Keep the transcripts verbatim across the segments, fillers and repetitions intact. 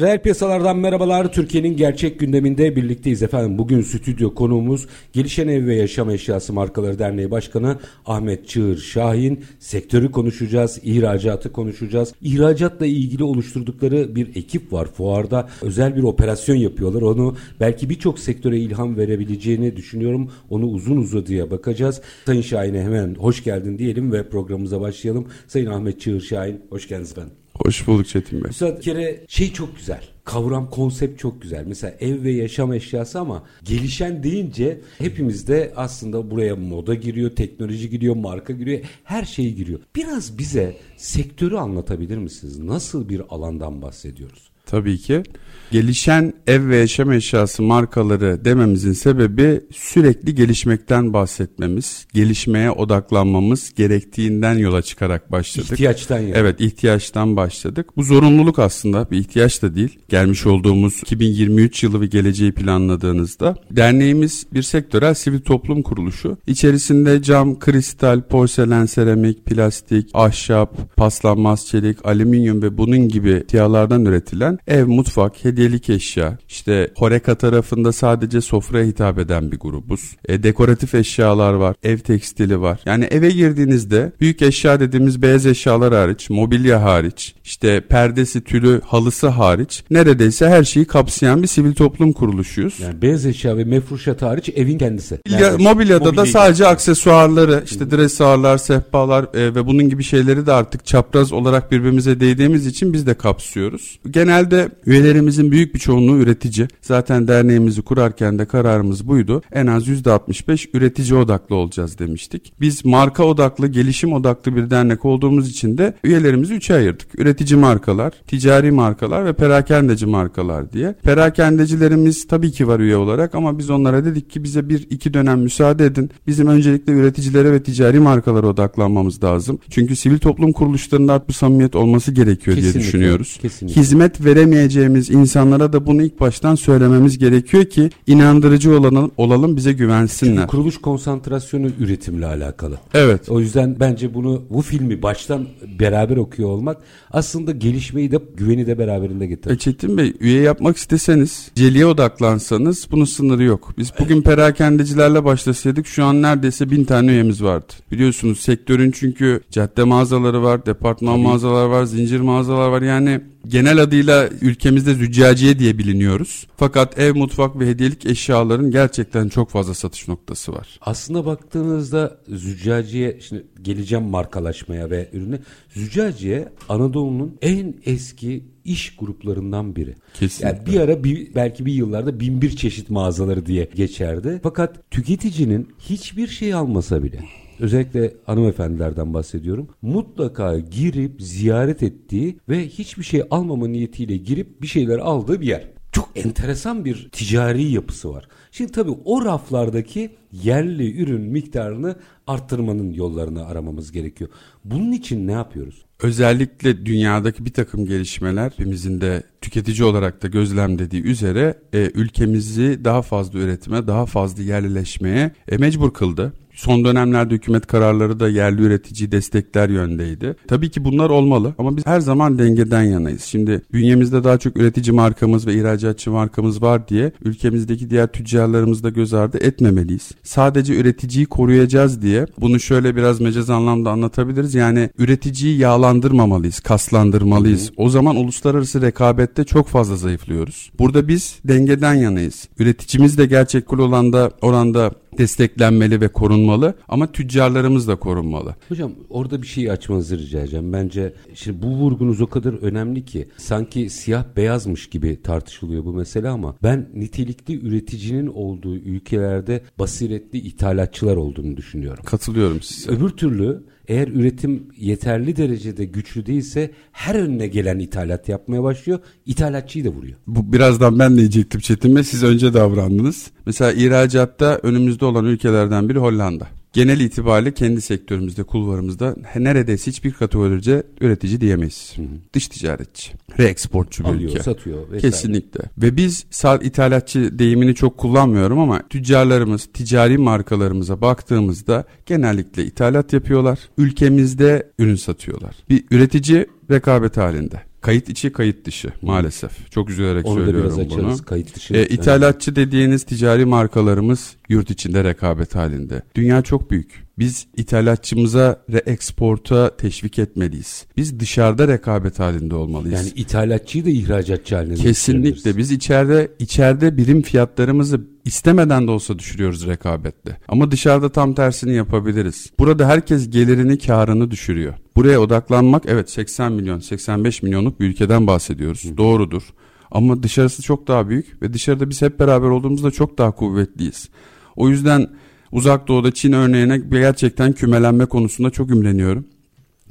Reel piyasalardan merhabalar. Türkiye'nin gerçek gündeminde birlikteyiz efendim. Bugün stüdyo konuğumuz Gelişen Ev ve Yaşam Eşyası Markaları Derneği Başkanı Ahmet Çığır Şahin. Sektörü konuşacağız, ihracatı konuşacağız. İhracatla ilgili oluşturdukları bir ekip var fuarda. Özel bir operasyon yapıyorlar. Onu belki birçok sektöre ilham verebileceğini düşünüyorum. Onu uzun uzadıya bakacağız. Sayın Şahin'e hemen hoş geldin diyelim ve programımıza başlayalım. Sayın Ahmet Çığır Şahin, hoş geldiniz efendim. Hoş bulduk Çetin Bey. Mesela bir kere şey çok güzel. Kavram, konsept çok güzel. Mesela ev ve yaşam eşyası ama gelişen deyince hepimizde aslında buraya moda giriyor, teknoloji giriyor, marka giriyor, her şey giriyor. Biraz bize sektörü anlatabilir misiniz? Nasıl bir alandan bahsediyoruz? Tabii ki. Gelişen ev ve yaşam eşyası markaları dememizin sebebi sürekli gelişmekten bahsetmemiz, gelişmeye odaklanmamız gerektiğinden yola çıkarak başladık. İhtiyaçtan yani. Evet, ihtiyaçtan başladık. Bu zorunluluk aslında, bir ihtiyaç da değil. Gelmiş olduğumuz iki bin yirmi üç yılı ve geleceği planladığınızda derneğimiz bir sektörel sivil toplum kuruluşu. İçerisinde cam, kristal, porselen, seramik, plastik, ahşap, paslanmaz çelik, alüminyum ve bunun gibi siyahlardan üretilen ev, mutfak, hediyelik eşya, işte Horeka tarafında sadece sofraya hitap eden bir grubuz. E, dekoratif eşyalar var, ev tekstili var. Yani eve girdiğinizde büyük eşya dediğimiz beyaz eşyalar hariç, mobilya hariç, işte perdesi, tülü, halısı hariç neredeyse her şeyi kapsayan bir sivil toplum kuruluşuyuz. Yani beyaz eşya ve mefruşat hariç evin kendisi. Yani ya, mobilyada mobilya da sadece yani aksesuarları, işte dresuarlar, sehpalar e, ve bunun gibi şeyleri de artık çapraz olarak birbirimize değdiğimiz için biz de kapsıyoruz. Genel Genelde üyelerimizin büyük bir çoğunluğu üretici. Zaten derneğimizi kurarken de kararımız buydu. En az yüzde altmış beş üretici odaklı olacağız demiştik. Biz marka odaklı, gelişim odaklı bir dernek olduğumuz için de üyelerimizi üçe ayırdık. Üretici markalar, ticari markalar ve perakendeci markalar diye. Perakendecilerimiz tabii ki var üye olarak ama biz onlara dedik ki bize bir iki dönem müsaade edin. Bizim öncelikle üreticilere ve ticari markalara odaklanmamız lazım. Çünkü sivil toplum kuruluşlarında artık bu samimiyet olması gerekiyor kesinlikle, diye düşünüyoruz. Kesinlikle. Hizmet veremeyeceğimiz insanlara da bunu ilk baştan söylememiz gerekiyor ki inandırıcı olalım, olalım bize güvensinler. Çünkü kuruluş konsantrasyonu üretimle alakalı. Evet. O yüzden bence bunu, bu filmi baştan beraber okuyor olmak aslında gelişmeyi de, güveni de beraberinde getirir. E Çetin Bey, üye yapmak isteseniz, celiye odaklansanız bunun sınırı yok. Biz bugün evet. perakendecilerle başlasaydık şu an neredeyse bin tane üyemiz vardı. Biliyorsunuz sektörün çünkü cadde mağazaları var, departman Tabii. mağazalar var, zincir mağazalar var. Yani genel adıyla ülkemizde züccaciye diye biliniyoruz. Fakat ev, mutfak ve hediyelik eşyaların gerçekten çok fazla satış noktası var. Aslına baktığınızda züccaciye, şimdi geleceğim markalaşmaya ve ürüne. Züccaciye Anadolu'nun en eski iş gruplarından biri. Kesinlikle. Yani bir ara bir, belki bir yıllarda bin bir çeşit mağazaları diye geçerdi. Fakat tüketicinin hiçbir şey almasa bile, özellikle hanımefendilerden bahsediyorum, mutlaka girip ziyaret ettiği ve hiçbir şey almama niyetiyle girip bir şeyler aldığı bir yer. Çok enteresan bir ticari yapısı var. Şimdi tabii o raflardaki yerli ürün miktarını arttırmanın yollarını aramamız gerekiyor. Bunun için ne yapıyoruz? Özellikle dünyadaki bir takım gelişmeler, hepimizin de tüketici olarak da gözlemlediği üzere e, ülkemizi daha fazla üretime, daha fazla yerlileşmeye e, mecbur kıldı. Son dönemlerde hükümet kararları da yerli üreticiyi destekler yöndeydi. Tabii ki bunlar olmalı ama biz her zaman dengeden yanayız. Şimdi bünyemizde daha çok üretici markamız ve ihracatçı markamız var diye ülkemizdeki diğer tüccarlarımızı da göz ardı etmemeliyiz. Sadece üreticiyi koruyacağız diye bunu şöyle biraz mecaz anlamda anlatabiliriz. Yani üreticiyi yağlandırmamalıyız, kaslandırmalıyız. Hı hı. O zaman uluslararası rekabette çok fazla zayıflıyoruz. Burada biz dengeden yanayız. Üreticimiz de gerçek kul olanda oranda desteklenmeli ve korunmalı ama tüccarlarımız da korunmalı. Hocam orada bir şey açmanızı rica edeceğim. Bence şimdi bu vurgunuz o kadar önemli ki sanki siyah beyazmış gibi tartışılıyor bu mesele ama ben nitelikli üreticinin olduğu ülkelerde basiretli ithalatçılar olduğunu düşünüyorum. Katılıyorum size. Öbür türlü eğer üretim yeterli derecede güçlü değilse her önüne gelen ithalat yapmaya başlıyor. İthalatçıyı da vuruyor. Bu birazdan ben de diyecektim Çetin Bey. Siz önce davrandınız. Mesela ihracatta önümüzde olan ülkelerden biri Hollanda. Genel itibariyle kendi sektörümüzde, kulvarımızda neredeyse hiçbir kategorice üretici diyemeyiz. Hı hı. Dış ticaretçi, re-eksportçu bir alıyor, ülke. Satıyor vesaire. Kesinlikle. Ve biz ithalatçı deyimini çok kullanmıyorum ama tüccarlarımız, ticari markalarımıza baktığımızda genellikle ithalat yapıyorlar. Ülkemizde ürün satıyorlar. Bir üretici rekabet halinde. Kayıt içi, kayıt dışı maalesef. Çok üzülerek onu söylüyorum bunu. Onu da biraz açarız, kayıt dışı. E, ithalatçı dediğiniz ticari markalarımız yurt içinde rekabet halinde. Dünya çok büyük. Biz ithalatçımıza re-eksporta teşvik etmeliyiz. Biz dışarıda rekabet halinde olmalıyız. Yani ithalatçıyı da ihracatçı haline getirebiliriz. Kesinlikle. Biz içeride içeride birim fiyatlarımızı istemeden de olsa düşürüyoruz rekabetle. Ama dışarıda tam tersini yapabiliriz. Burada herkes gelirini, kârını düşürüyor. Buraya odaklanmak, evet seksen milyon, seksen beş milyonluk bir ülkeden bahsediyoruz. Hı. Doğrudur. Ama dışarısı çok daha büyük ve dışarıda biz hep beraber olduğumuzda çok daha kuvvetliyiz. O yüzden Uzak Doğu'da Çin örneğine gerçekten kümelenme konusunda çok ümreniyorum.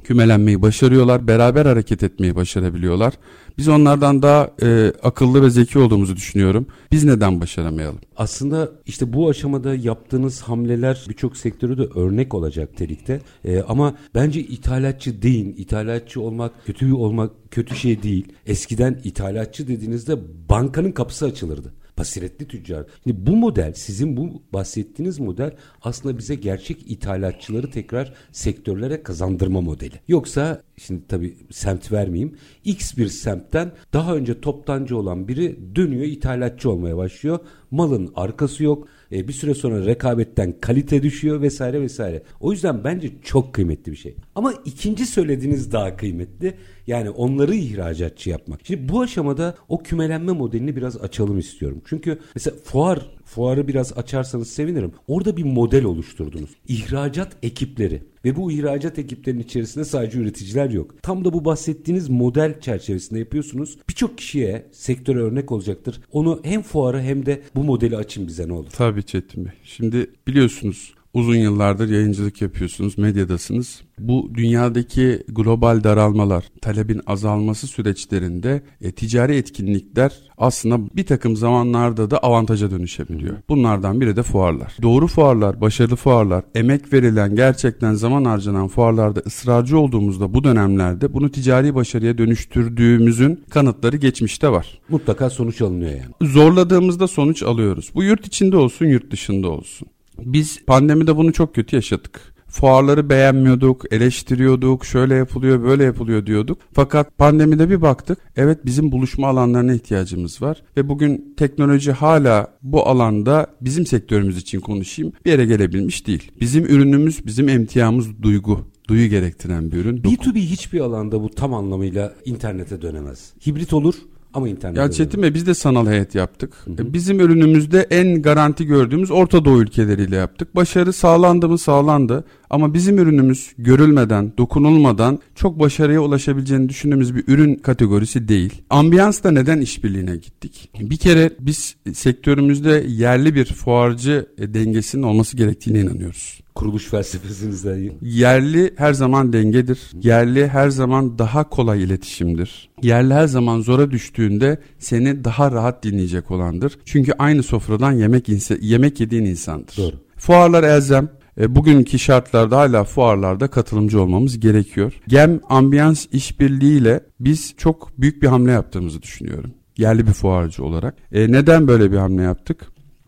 Kümelenmeyi başarıyorlar, beraber hareket etmeyi başarabiliyorlar. Biz onlardan daha e, akıllı ve zeki olduğumuzu düşünüyorum. Biz neden başaramayalım? Aslında işte bu aşamada yaptığınız hamleler birçok sektörü de örnek olacak nitelikte. E, ama bence ithalatçı deyin. İthalatçı olmak, kötü olmak kötü şey değil. Eskiden ithalatçı dediğinizde bankanın kapısı açılırdı. Basiretli tüccar. Şimdi bu model, sizin bu bahsettiğiniz model aslında bize gerçek ithalatçıları tekrar sektörlere kazandırma modeli. Yoksa şimdi tabii semt vermeyeyim. X bir semtten daha önce toptancı olan biri dönüyor ithalatçı olmaya başlıyor. Malın arkası yok. E, bir süre sonra rekabetten kalite düşüyor vesaire vesaire. O yüzden bence çok kıymetli bir şey. Ama ikinci söylediğiniz daha kıymetli. Yani onları ihracatçı yapmak. Şimdi bu aşamada o kümelenme modelini biraz açalım istiyorum. Çünkü mesela fuar, fuarı biraz açarsanız sevinirim. Orada bir model oluşturdunuz. İhracat ekipleri ve bu ihracat ekiplerinin içerisinde sadece üreticiler yok. Tam da bu bahsettiğiniz model çerçevesinde yapıyorsunuz. Birçok kişiye sektöre örnek olacaktır. Onu hem fuarı hem de bu modeli açın bize ne olur. Tabii Çetin Bey. Şimdi biliyorsunuz uzun yıllardır yayıncılık yapıyorsunuz, medyadasınız. Bu dünyadaki global daralmalar, talebin azalması süreçlerinde e, ticari etkinlikler aslında bir takım zamanlarda da avantaja dönüşebiliyor. Bunlardan biri de fuarlar. Doğru fuarlar, başarılı fuarlar, emek verilen, gerçekten zaman harcanan fuarlarda ısrarcı olduğumuzda bu dönemlerde bunu ticari başarıya dönüştürdüğümüzün kanıtları geçmişte var. Mutlaka sonuç alınıyor yani. Zorladığımızda sonuç alıyoruz. Bu yurt içinde olsun, yurt dışında olsun. Biz pandemide bunu çok kötü yaşadık. Fuarları beğenmiyorduk, eleştiriyorduk, şöyle yapılıyor, böyle yapılıyor diyorduk. Fakat pandemide bir baktık, evet bizim buluşma alanlarına ihtiyacımız var. Ve bugün teknoloji hala bu alanda, bizim sektörümüz için konuşayım, bir yere gelebilmiş değil. Bizim ürünümüz, bizim emtiamız duygu. Duyu gerektiren bir ürün. B iki B hiçbir alanda bu tam anlamıyla internete dönemez. Hibrit olur. Ama internet. Ya Çetin Bey, biz de sanal heyet yaptık. Hı hı. Bizim ürünümüzde en garanti gördüğümüz Orta Doğu ülkeleriyle yaptık. Başarı sağlandı mı? Sağlandı. Ama bizim ürünümüz görülmeden, dokunulmadan çok başarıya ulaşabileceğini düşündüğümüz bir ürün kategorisi değil. Ambiyans'ta neden işbirliğine gittik? Bir kere biz sektörümüzde yerli bir fuarcı dengesinin olması gerektiğine inanıyoruz. Kuruluş felsefesinizden iyi. Yerli her zaman dengedir. Yerli her zaman daha kolay iletişimdir. Yerli her zaman zora düştüğünde seni daha rahat dinleyecek olandır. Çünkü aynı sofradan yemek inse, yemek yediğin insandır. Doğru. Fuarlar elzem. Bugünkü şartlarda hala fuarlarda katılımcı olmamız gerekiyor. Gem Ambiyans işbirliğiyle biz çok büyük bir hamle yaptığımızı düşünüyorum. Yerli bir fuarcı olarak. E neden böyle bir hamle yaptık?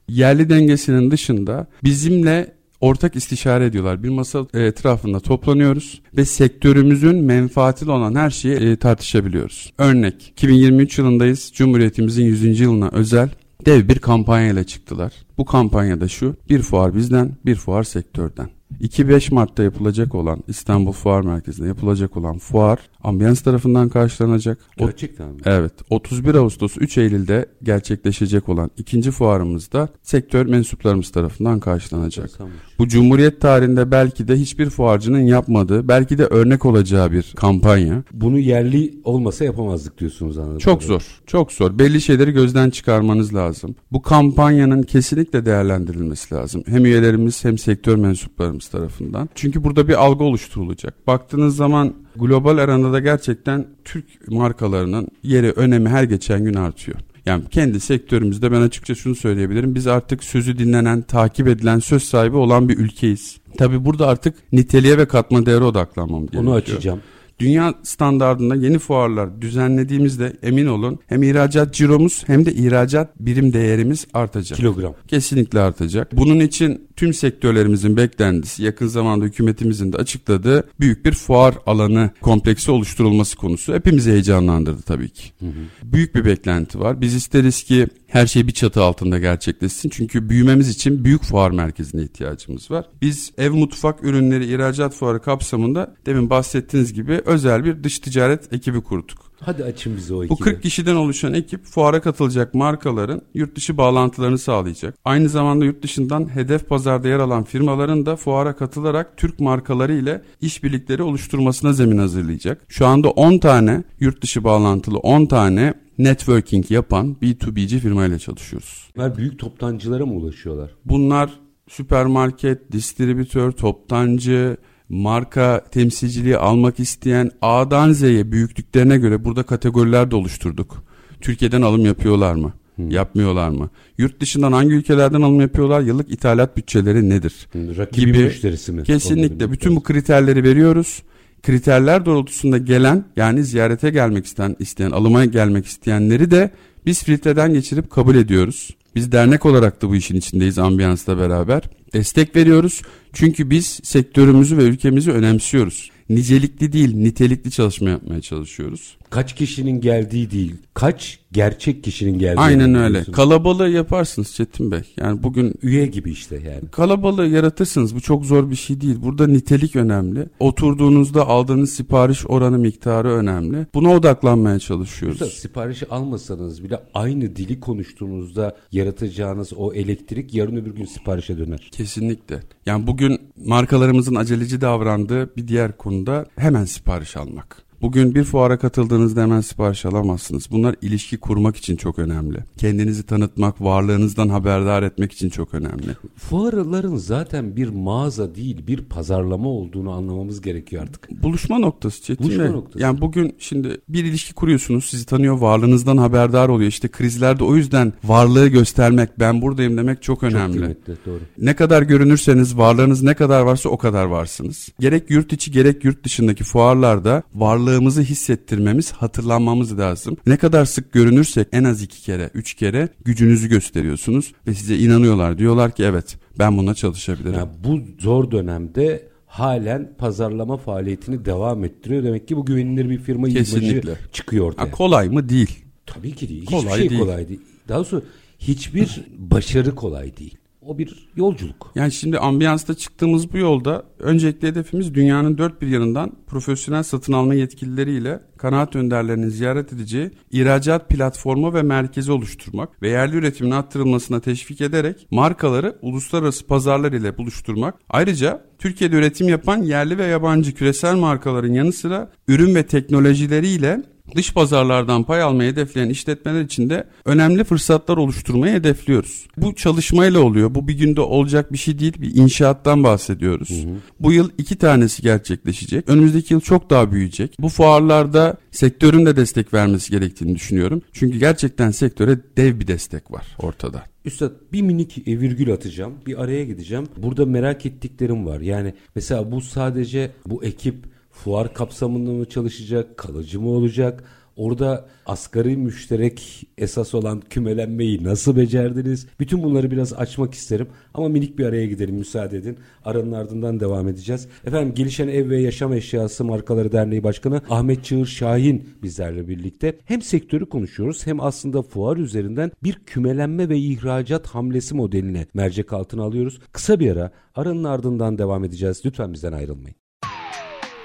Yerli dengesinin dışında bizimle ortak istişare ediyorlar. Bir masa etrafında toplanıyoruz ve sektörümüzün menfaatli olan her şeyi tartışabiliyoruz. Örnek, iki bin yirmi üç yılındayız. Cumhuriyetimizin yüzüncü yılına özel dev bir kampanyayla çıktılar. Bu kampanyada şu, bir fuar bizden, bir fuar sektörden. iki beş Mart'ta yapılacak olan İstanbul Fuar Merkezi'nde yapılacak olan fuar Ambiyans tarafından karşılanacak. Gerçekten mi? Evet. otuz bir Ağustos üç Eylül'de gerçekleşecek olan ikinci fuarımızda sektör mensuplarımız tarafından karşılanacak. Bu Cumhuriyet tarihinde belki de hiçbir fuarcının yapmadığı, belki de örnek olacağı bir kampanya. Bunu yerli olmasa yapamazdık diyorsunuz anladığım. Çok zor. Çok zor. Belli şeyleri gözden çıkarmanız lazım. Bu kampanyanın kesinlikle değerlendirilmesi lazım. Hem üyelerimiz hem sektör mensuplarımız tarafından. Çünkü burada bir algı oluşturulacak. Baktığınız zaman global arenada da gerçekten Türk markalarının yeri, önemi her geçen gün artıyor. Yani kendi sektörümüzde ben açıkça şunu söyleyebilirim. Biz artık sözü dinlenen, takip edilen, söz sahibi olan bir ülkeyiz. Tabii burada artık niteliğe ve katma değere odaklanmam gerekiyor. Onu açacağım. Dünya standardında yeni fuarlar düzenlediğimizde emin olun hem ihracat ciromuz hem de ihracat birim değerimiz artacak. Kilogram. Kesinlikle artacak. Bunun için tüm sektörlerimizin beklentisi yakın zamanda hükümetimizin de açıkladığı büyük bir fuar alanı kompleksi oluşturulması konusu hepimizi heyecanlandırdı tabii ki. Hı hı. Büyük bir beklenti var. Biz isteriz ki her şey bir çatı altında gerçekleşsin. Çünkü büyümemiz için büyük fuar merkezine ihtiyacımız var. Biz ev mutfak ürünleri ihracat fuarı kapsamında demin bahsettiğiniz gibi özel bir dış ticaret ekibi kurduk. Hadi açın bize o ekibi. Bu kırk kişiden oluşan ekip fuara katılacak markaların yurt dışı bağlantılarını sağlayacak. Aynı zamanda yurt dışından hedef pazarda yer alan firmaların da fuara katılarak Türk markaları ile işbirlikleri oluşturmasına zemin hazırlayacak. Şu anda on tane yurt dışı bağlantılı on tane networking yapan bi tu bi'ci firmayla çalışıyoruz. Bunlar büyük toptancılara mı ulaşıyorlar? Bunlar süpermarket, distribütör, toptancı, marka temsilciliği almak isteyen A'dan Z'ye büyüklüklerine göre burada kategoriler de oluşturduk. Türkiye'den alım yapıyorlar mı? Hmm. Yapmıyorlar mı? Yurt dışından hangi ülkelerden alım yapıyorlar? Yıllık ithalat bütçeleri nedir? Hmm, rakibi gibi, müşterisi mi? Kesinlikle. Bütün bu kriterleri veriyoruz. Kriterler doğrultusunda gelen yani ziyarete gelmek isteyen, isteyen alıma gelmek isteyenleri de biz filtreden geçirip kabul ediyoruz. Biz dernek olarak da bu işin içindeyiz Ambiyans'la beraber. Destek veriyoruz. Çünkü biz sektörümüzü ve ülkemizi önemsiyoruz. Nicelikli değil, nitelikli çalışma yapmaya çalışıyoruz. Kaç kişinin geldiği değil, kaç gerçek kişinin geldiği. Aynen öyle. Kalabalığı yaparsınız Çetin Bey. Yani bugün üye gibi işte yani. Kalabalığı yaratırsınız. Bu çok zor bir şey değil. Burada nitelik önemli. Oturduğunuzda aldığınız sipariş oranı miktarı önemli. Buna odaklanmaya çalışıyoruz. Burada siparişi almasanız bile aynı dili konuştuğunuzda yaratacağınız o elektrik yarın öbür gün siparişe döner. Kesinlikle. Yani bugün markalarımızın aceleci davrandığı bir diğer konuda hemen sipariş almak. Bugün bir fuara katıldığınızda hemen sipariş alamazsınız. Bunlar ilişki kurmak için çok önemli. Kendinizi tanıtmak, varlığınızdan haberdar etmek için çok önemli. Fuarların zaten bir mağaza değil, bir pazarlama olduğunu anlamamız gerekiyor artık. Buluşma noktası Çetin Buluşma Bey. Noktası. Yani bugün şimdi bir ilişki kuruyorsunuz, sizi tanıyor, varlığınızdan haberdar oluyor. İşte krizlerde o yüzden varlığı göstermek, ben buradayım demek çok önemli. Çok kıymetli, doğru. Ne kadar görünürseniz, varlığınız ne kadar varsa o kadar varsınız. Gerek yurt içi gerek yurt dışındaki fuarlarda varlığı varlığımızı hissettirmemiz, hatırlanmamız lazım. Ne kadar sık görünürsek en az iki kere, üç kere gücünüzü gösteriyorsunuz ve size inanıyorlar. Diyorlar ki evet ben buna çalışabilirim. Yani bu zor dönemde halen pazarlama faaliyetini devam ettiriyor. Demek ki bu güvenilir bir firma imajı çıkıyor ortaya. Ha, kolay mı? Değil. Tabii ki değil. Hiçbir kolay şey değil. kolay değil. Daha doğrusu hiçbir başarı kolay değil. O bir yolculuk. Yani şimdi Ambiyans'ta çıktığımız bu yolda öncelikli hedefimiz dünyanın dört bir yanından profesyonel satın alma yetkilileriyle kanaat önderlerinin ziyaret edeceği ihracat platformu ve merkezi oluşturmak ve yerli üretimin arttırılmasına teşvik ederek markaları uluslararası pazarlar ile buluşturmak. Ayrıca Türkiye'de üretim yapan yerli ve yabancı küresel markaların yanı sıra ürün ve teknolojileriyle dış pazarlardan pay almayı hedefleyen işletmeler için de önemli fırsatlar oluşturmayı hedefliyoruz. Bu çalışmayla oluyor. Bu bir günde olacak bir şey değil. Bir inşaattan bahsediyoruz. Hı hı. Bu yıl iki tanesi gerçekleşecek. Önümüzdeki yıl çok daha büyüyecek. Bu fuarlarda sektörün de destek vermesi gerektiğini düşünüyorum. Çünkü gerçekten sektöre dev bir destek var ortada. Üstad bir minik virgül atacağım. Bir araya gideceğim. Burada merak ettiklerim var. Yani mesela bu sadece bu ekip fuar kapsamında mı çalışacak, kalıcı mı olacak? Orada asgari müşterek esas olan kümelenmeyi nasıl becerdiniz? Bütün bunları biraz açmak isterim ama minik bir araya gidelim, müsaade edin. Aranın ardından devam edeceğiz. Efendim, Gelişen Ev ve Yaşam Eşyası Markaları Derneği Başkanı Ahmet Çığır Şahin bizlerle birlikte. Hem sektörü konuşuyoruz hem aslında fuar üzerinden bir kümelenme ve ihracat hamlesi modelini mercek altına alıyoruz. Kısa bir ara, aranın ardından devam edeceğiz. Lütfen bizden ayrılmayın.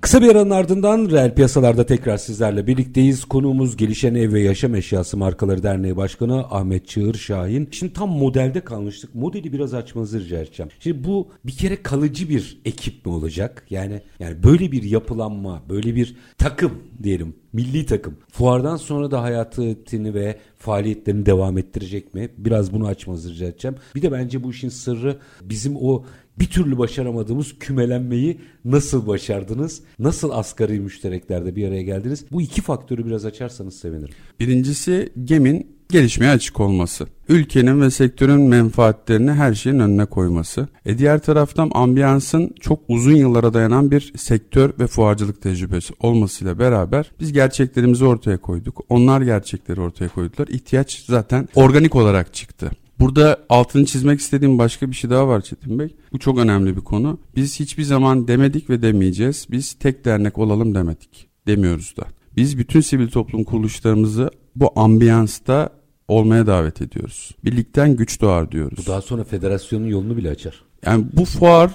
Kısa bir aranın ardından Reel Piyasalar'da tekrar sizlerle birlikteyiz. Konuğumuz Gelişen Ev ve Yaşam Eşyası Markaları Derneği Başkanı Ahmet Çığır Şahin. Şimdi tam modelde kalmıştık. Modeli biraz açmanızı rica edeceğim. Şimdi bu bir kere kalıcı bir ekip mi olacak? Yani yani böyle bir yapılanma, böyle bir takım diyelim, milli takım fuardan sonra da hayatını ve faaliyetlerini devam ettirecek mi? Biraz bunu açmanızı rica edeceğim. Bir de bence bu işin sırrı bizim o bir türlü başaramadığımız kümelenmeyi nasıl başardınız? Nasıl asgari müştereklerde bir araya geldiniz? Bu iki faktörü biraz açarsanız sevinirim. Birincisi, GEM'in gelişmeye açık olması. Ülkenin ve sektörün menfaatlerini her şeyin önüne koyması. E diğer taraftan Ambiyans'ın çok uzun yıllara dayanan bir sektör ve fuarcılık tecrübesi olmasıyla beraber biz gerçeklerimizi ortaya koyduk. Onlar gerçekleri ortaya koydular. İhtiyaç zaten organik olarak çıktı. Burada altını çizmek istediğim başka bir şey daha var Çetin Bey. Bu çok önemli bir konu. Biz hiçbir zaman demedik ve demeyeceğiz. Biz tek dernek olalım demedik. Demiyoruz da. Biz bütün sivil toplum kuruluşlarımızı bu ambiyansta olmaya davet ediyoruz. Birlikten güç doğar diyoruz. Bu daha sonra federasyonun yolunu bile açar. Yani bu fuarı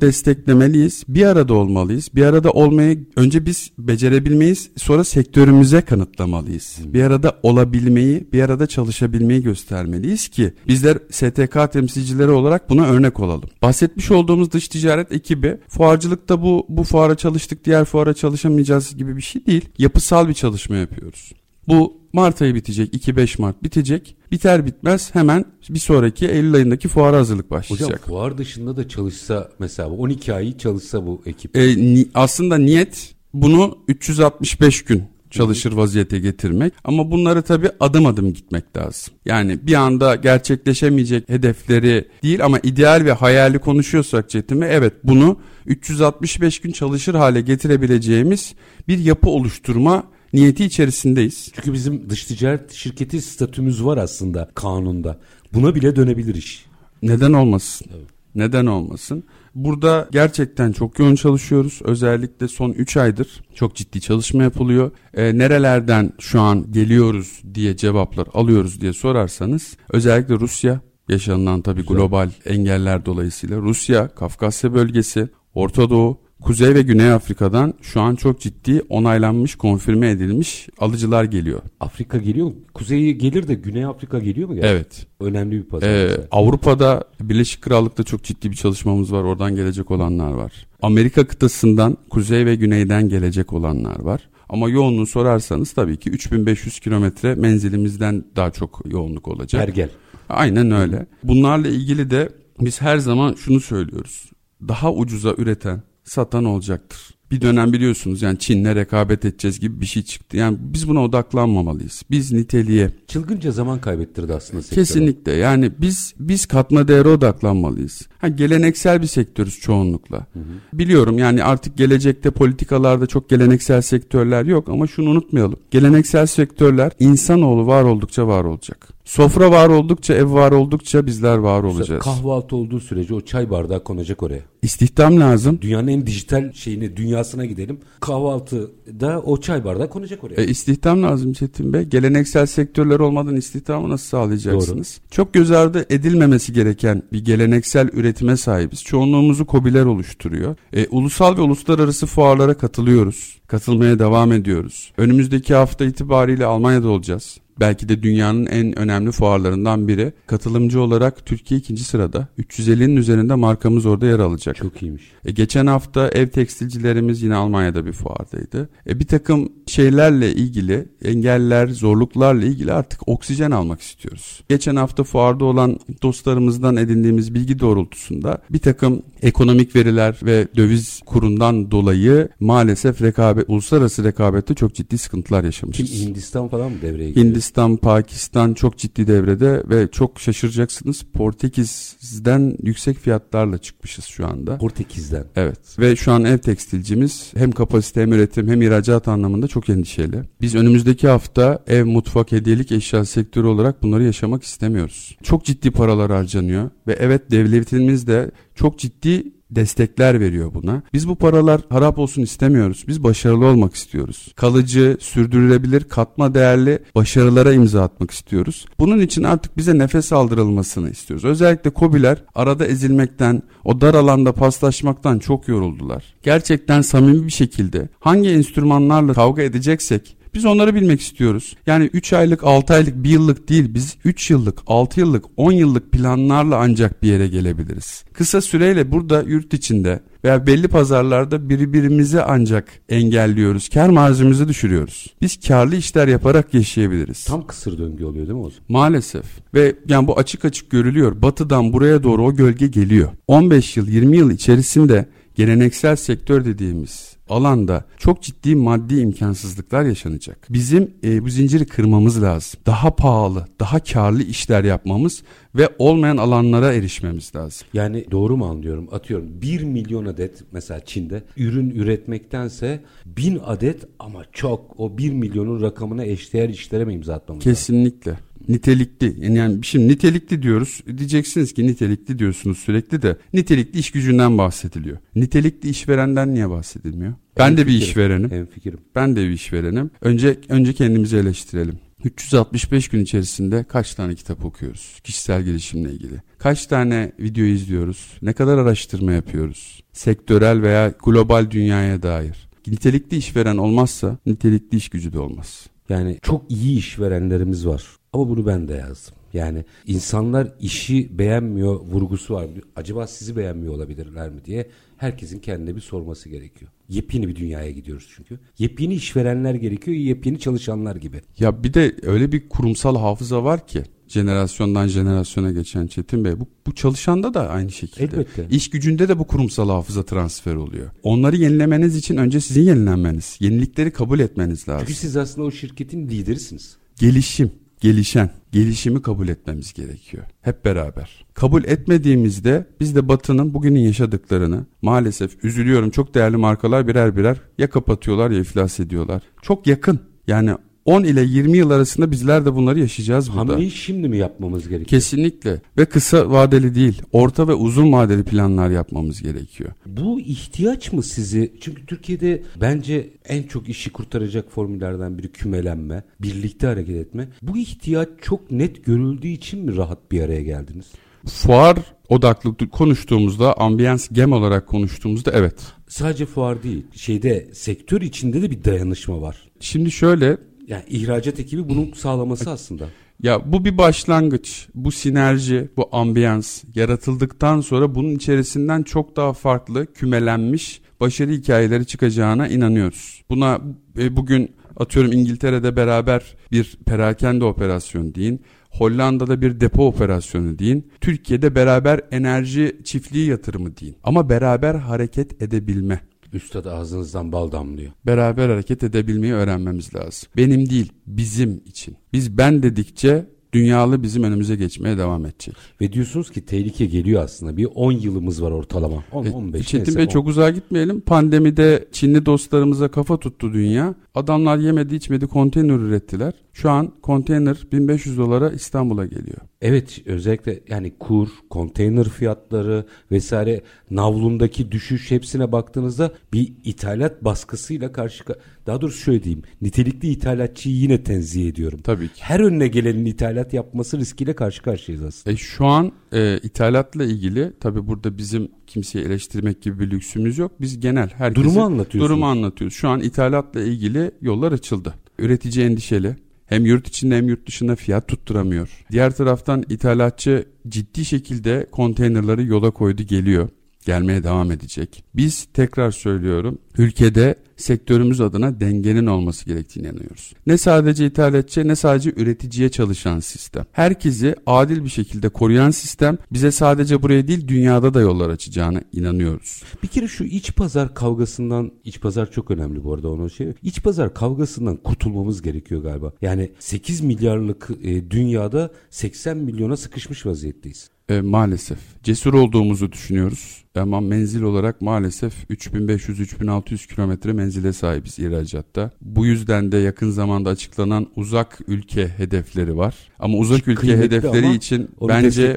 desteklemeliyiz. Bir arada olmalıyız. Bir arada olmayı önce biz becerebilmeyiz. Sonra sektörümüze kanıtlamalıyız. Bir arada olabilmeyi, bir arada çalışabilmeyi göstermeliyiz ki bizler S T K temsilcileri olarak buna örnek olalım. Bahsetmiş olduğumuz dış ticaret ekibi fuarcılıkta bu, bu fuara çalıştık, diğer fuara çalışamayacağız gibi bir şey değil. Yapısal bir çalışma yapıyoruz. Bu Mart ayı bitecek. iki beş Mart bitecek. Biter bitmez hemen bir sonraki Eylül ayındaki fuara hazırlık başlayacak. Hocam fuar dışında da çalışsa mesela on iki ayı çalışsa bu ekip. E, ni- aslında niyet bunu üç yüz altmış beş gün çalışır vaziyete getirmek. Ama bunları tabii adım adım gitmek lazım. Yani bir anda gerçekleşemeyecek hedefleri değil ama ideal ve hayali konuşuyorsak Çetin Bey, evet bunu üç yüz altmış beş gün çalışır hale getirebileceğimiz bir yapı oluşturma niyeti içerisindeyiz. Çünkü bizim dış ticaret şirketi statümüz var aslında kanunda. Buna bile dönebilir iş. Neden olmasın? Evet. Neden olmasın? Burada gerçekten çok yoğun çalışıyoruz. Özellikle son üç aydır çok ciddi çalışma yapılıyor. E, nerelerden şu an geliyoruz diye cevaplar alıyoruz diye sorarsanız özellikle Rusya, yaşanılan tabii Güzel. global engeller dolayısıyla Rusya, Kafkasya bölgesi, Orta Doğu, Kuzey ve Güney Afrika'dan şu an çok ciddi onaylanmış, konfirme edilmiş alıcılar geliyor. Afrika geliyor mu? Kuzey gelir de Güney Afrika geliyor mu gerçekten? Evet. Önemli bir pazar. Ee, Avrupa'da, Birleşik Krallık'ta çok ciddi bir çalışmamız var. Oradan gelecek olanlar var. Amerika kıtasından, Kuzey ve Güney'den gelecek olanlar var. Ama yoğunluğu sorarsanız tabii ki üç bin beş yüz kilometre menzilimizden daha çok yoğunluk olacak. Ergel. Aynen öyle. Bunlarla ilgili de biz her zaman şunu söylüyoruz. Daha ucuza üreten, satan olacaktır. Bir dönem biliyorsunuz yani Çin'le rekabet edeceğiz gibi bir şey çıktı. Yani biz buna odaklanmamalıyız. Biz niteliğe. Çılgınca zaman kaybettirdi aslında sektörü. Kesinlikle yani biz biz katma değere odaklanmalıyız. Ha, geleneksel bir sektörüz çoğunlukla. Hı hı. Biliyorum yani artık gelecekte politikalarda çok geleneksel sektörler yok ama şunu unutmayalım. Geleneksel sektörler insanoğlu var oldukça var olacak. Sofra var oldukça, ev var oldukça bizler var olacağız. Mesela kahvaltı olduğu sürece o çay bardağı konacak oraya. İstihdam lazım. Dünyanın en dijital şeyine, dünyasına gidelim. Kahvaltıda o çay bardağı konacak oraya. E, istihdam lazım Çetin Bey. Geleneksel sektörler olmadan istihdamı nasıl sağlayacaksınız? Doğru. Çok göz ardı edilmemesi gereken bir geleneksel üretime sahibiz. Çoğunluğumuzu KOBİ'ler oluşturuyor. E, ulusal ve uluslararası fuarlara katılıyoruz. Katılmaya devam ediyoruz. Önümüzdeki hafta itibariyle Almanya'da olacağız. Belki de dünyanın en önemli fuarlarından biri. Katılımcı olarak Türkiye ikinci sırada. üç yüz ellinin üzerinde markamız orada yer alacak. Çok iyiymiş. E, geçen hafta ev tekstilcilerimiz yine Almanya'da bir fuardaydı. E, bir takım şeylerle ilgili, engeller, zorluklarla ilgili artık oksijen almak istiyoruz. Geçen hafta fuarda olan dostlarımızdan edindiğimiz bilgi doğrultusunda bir takım ekonomik veriler ve döviz kurundan dolayı maalesef rekabet, uluslararası rekabette çok ciddi sıkıntılar yaşamışız. Kim, Hindistan falan mı devreye giriyor? Hindistan, Pakistan çok ciddi devrede ve çok şaşıracaksınız, Portekiz'den yüksek fiyatlarla çıkmışız şu anda. Portekiz'den? Evet. Ve şu an ev tekstilcimiz hem kapasite hem üretim hem ihracat anlamında çok endişeli. Biz önümüzdeki hafta ev, mutfak, hediyelik eşya sektörü olarak bunları yaşamak istemiyoruz. Çok ciddi paralar harcanıyor ve evet, devletimiz de çok ciddi destekler veriyor buna. Biz bu paralar harap olsun istemiyoruz. Biz başarılı olmak istiyoruz. Kalıcı, sürdürülebilir, katma değerli başarılara imza atmak istiyoruz. Bunun için artık bize nefes aldırılmasını istiyoruz. Özellikle KOBİ'ler arada ezilmekten, o dar alanda paslaşmaktan çok yoruldular. Gerçekten samimi bir şekilde hangi enstrümanlarla kavga edeceksek biz onları bilmek istiyoruz. Yani üç aylık, altı aylık, bir yıllık değil, biz üç yıllık, altı yıllık, on yıllık planlarla ancak bir yere gelebiliriz. Kısa süreyle burada yurt içinde veya belli pazarlarda birbirimizi ancak engelliyoruz. Kar marjımızı düşürüyoruz. Biz karlı işler yaparak yaşayabiliriz. Tam kısır döngü oluyor değil mi o zaman? Maalesef. Ve yani bu açık açık görülüyor. Batıdan buraya doğru o gölge geliyor. on beş yıl, yirmi yıl içerisinde geleneksel sektör dediğimiz alanda çok ciddi maddi imkansızlıklar yaşanacak. Bizim e, bu zinciri kırmamız lazım. Daha pahalı, daha karlı işler yapmamız ve olmayan alanlara erişmemiz lazım. Yani doğru mu anlıyorum? Atıyorum bir milyon adet mesela Çin'de ürün üretmektense bin adet ama çok o bir milyonun rakamına eşdeğer işlere mi imza atmamız Kesinlikle. Lazım? Kesinlikle. Nitelikli, yani şimdi nitelikli diyoruz, diyeceksiniz ki nitelikli diyorsunuz sürekli de nitelikli iş gücünden bahsediliyor. Nitelikli işverenden niye bahsedilmiyor? Ben en de fikrim, bir işverenim. En fikrim. Ben de bir işverenim. Önce önce kendimizi eleştirelim. üç yüz altmış beş gün içerisinde kaç tane kitap okuyoruz kişisel gelişimle ilgili? Kaç tane video izliyoruz? Ne kadar araştırma yapıyoruz? Sektörel veya global dünyaya dair. Nitelikli işveren olmazsa nitelikli iş gücü de olmaz. Yani çok iyi işverenlerimiz var. Ama bunu ben de yazdım. Yani insanlar işi beğenmiyor vurgusu var. Acaba sizi beğenmiyor olabilirler mi diye herkesin kendine bir sorması gerekiyor. Yepyeni bir dünyaya gidiyoruz çünkü. Yepyeni işverenler gerekiyor, yepyeni çalışanlar gibi. Ya bir de öyle bir kurumsal hafıza var ki jenerasyondan jenerasyona geçen Çetin Bey. Bu, bu çalışanda da aynı şekilde. Elbette. İş gücünde de bu kurumsal hafıza transferi oluyor. Onları yenilemeniz için önce sizin yenilenmeniz, yenilikleri kabul etmeniz lazım. Çünkü siz aslında o şirketin liderisiniz. Gelişim. Gelişen, gelişimi kabul etmemiz gerekiyor. Hep beraber. Kabul etmediğimizde biz de Batı'nın bugünün yaşadıklarını maalesef üzülüyorum. Çok değerli markalar birer birer ya kapatıyorlar ya iflas ediyorlar. Çok yakın. Yani on ile yirmi yıl arasında bizler de bunları yaşayacağız burada. Hamleyi şimdi mi yapmamız gerekiyor? Kesinlikle. Ve kısa vadeli değil, orta ve uzun vadeli planlar yapmamız gerekiyor. Bu ihtiyaç mı sizi? Çünkü Türkiye'de bence en çok işi kurtaracak formüllerden biri kümelenme, birlikte hareket etme. Bu ihtiyaç çok net görüldüğü için mi rahat bir araya geldiniz? Fuar odaklı konuştuğumuzda, ambiyans gem olarak konuştuğumuzda evet. Sadece fuar değil, şeyde sektör içinde de bir dayanışma var. Şimdi şöyle... Yani ihracat ekibi bunun sağlaması aslında. Ya bu bir başlangıç. Bu sinerji, bu ambiyans yaratıldıktan sonra bunun içerisinden çok daha farklı, kümelenmiş başarı hikayeleri çıkacağına inanıyoruz. Buna e, bugün atıyorum İngiltere'de beraber bir perakende operasyonu deyin. Hollanda'da bir depo operasyonu deyin. Türkiye'de beraber enerji çiftliği yatırımı deyin. Ama beraber hareket edebilme. Üstad ağzınızdan bal damlıyor. Beraber hareket edebilmeyi öğrenmemiz lazım. Benim değil, bizim için. Biz ben dedikçe dünyalı bizim önümüze geçmeye devam edecek. Ve diyorsunuz ki tehlike geliyor aslında. Bir on yılımız var ortalama. on on beş Çetin Bey çok uzağa gitmeyelim. Pandemide Çinli dostlarımıza kafa tuttu dünya. Adamlar yemedi içmedi konteyner ürettiler. Şu an konteyner bin beş yüz dolara İstanbul'a geliyor. Evet, özellikle yani kur, konteyner fiyatları vesaire, navlundaki düşüş, hepsine baktığınızda bir ithalat baskısıyla karşı daha doğrusu şöyle diyeyim, nitelikli ithalatçıyı yine tenzih ediyorum. Tabii ki. Her önüne gelenin ithalat yapması riskiyle karşı karşıyayız aslında. E şu an e, ithalatla ilgili tabii burada bizim kimseyi eleştirmek gibi bir lüksümüz yok. Biz genel herkese durumu anlatıyoruz. Durumu anlatıyoruz. Şu an ithalatla ilgili yollar açıldı. Üretici endişeli. Hem yurt içinde hem yurt dışında fiyat tutturamıyor. Diğer taraftan ithalatçı ciddi şekilde konteynerları yola koydu, geliyor. gelmeye devam edecek. Biz tekrar söylüyorum, ülkede sektörümüz adına dengenin olması gerektiğine inanıyoruz. Ne sadece ithalatçı ne sadece üreticiye çalışan sistem. Herkesi adil bir şekilde koruyan sistem bize sadece buraya değil dünyada da yollar açacağına inanıyoruz. Bir kere şu iç pazar kavgasından, iç pazar çok önemli bu arada onun şey. İç pazar kavgasından kurtulmamız gerekiyor galiba. Yani sekiz milyarlık e, dünyada seksen milyona sıkışmış vaziyetteyiz. E, maalesef. Cesur olduğumuzu düşünüyoruz. Ama menzil olarak maalesef üç bin beş yüz üç bin altı yüz kilometre menzile sahibiz ihracatta. Bu yüzden de yakın zamanda açıklanan uzak ülke hedefleri var. Ama uzak ülke kıymetli hedefleri için bence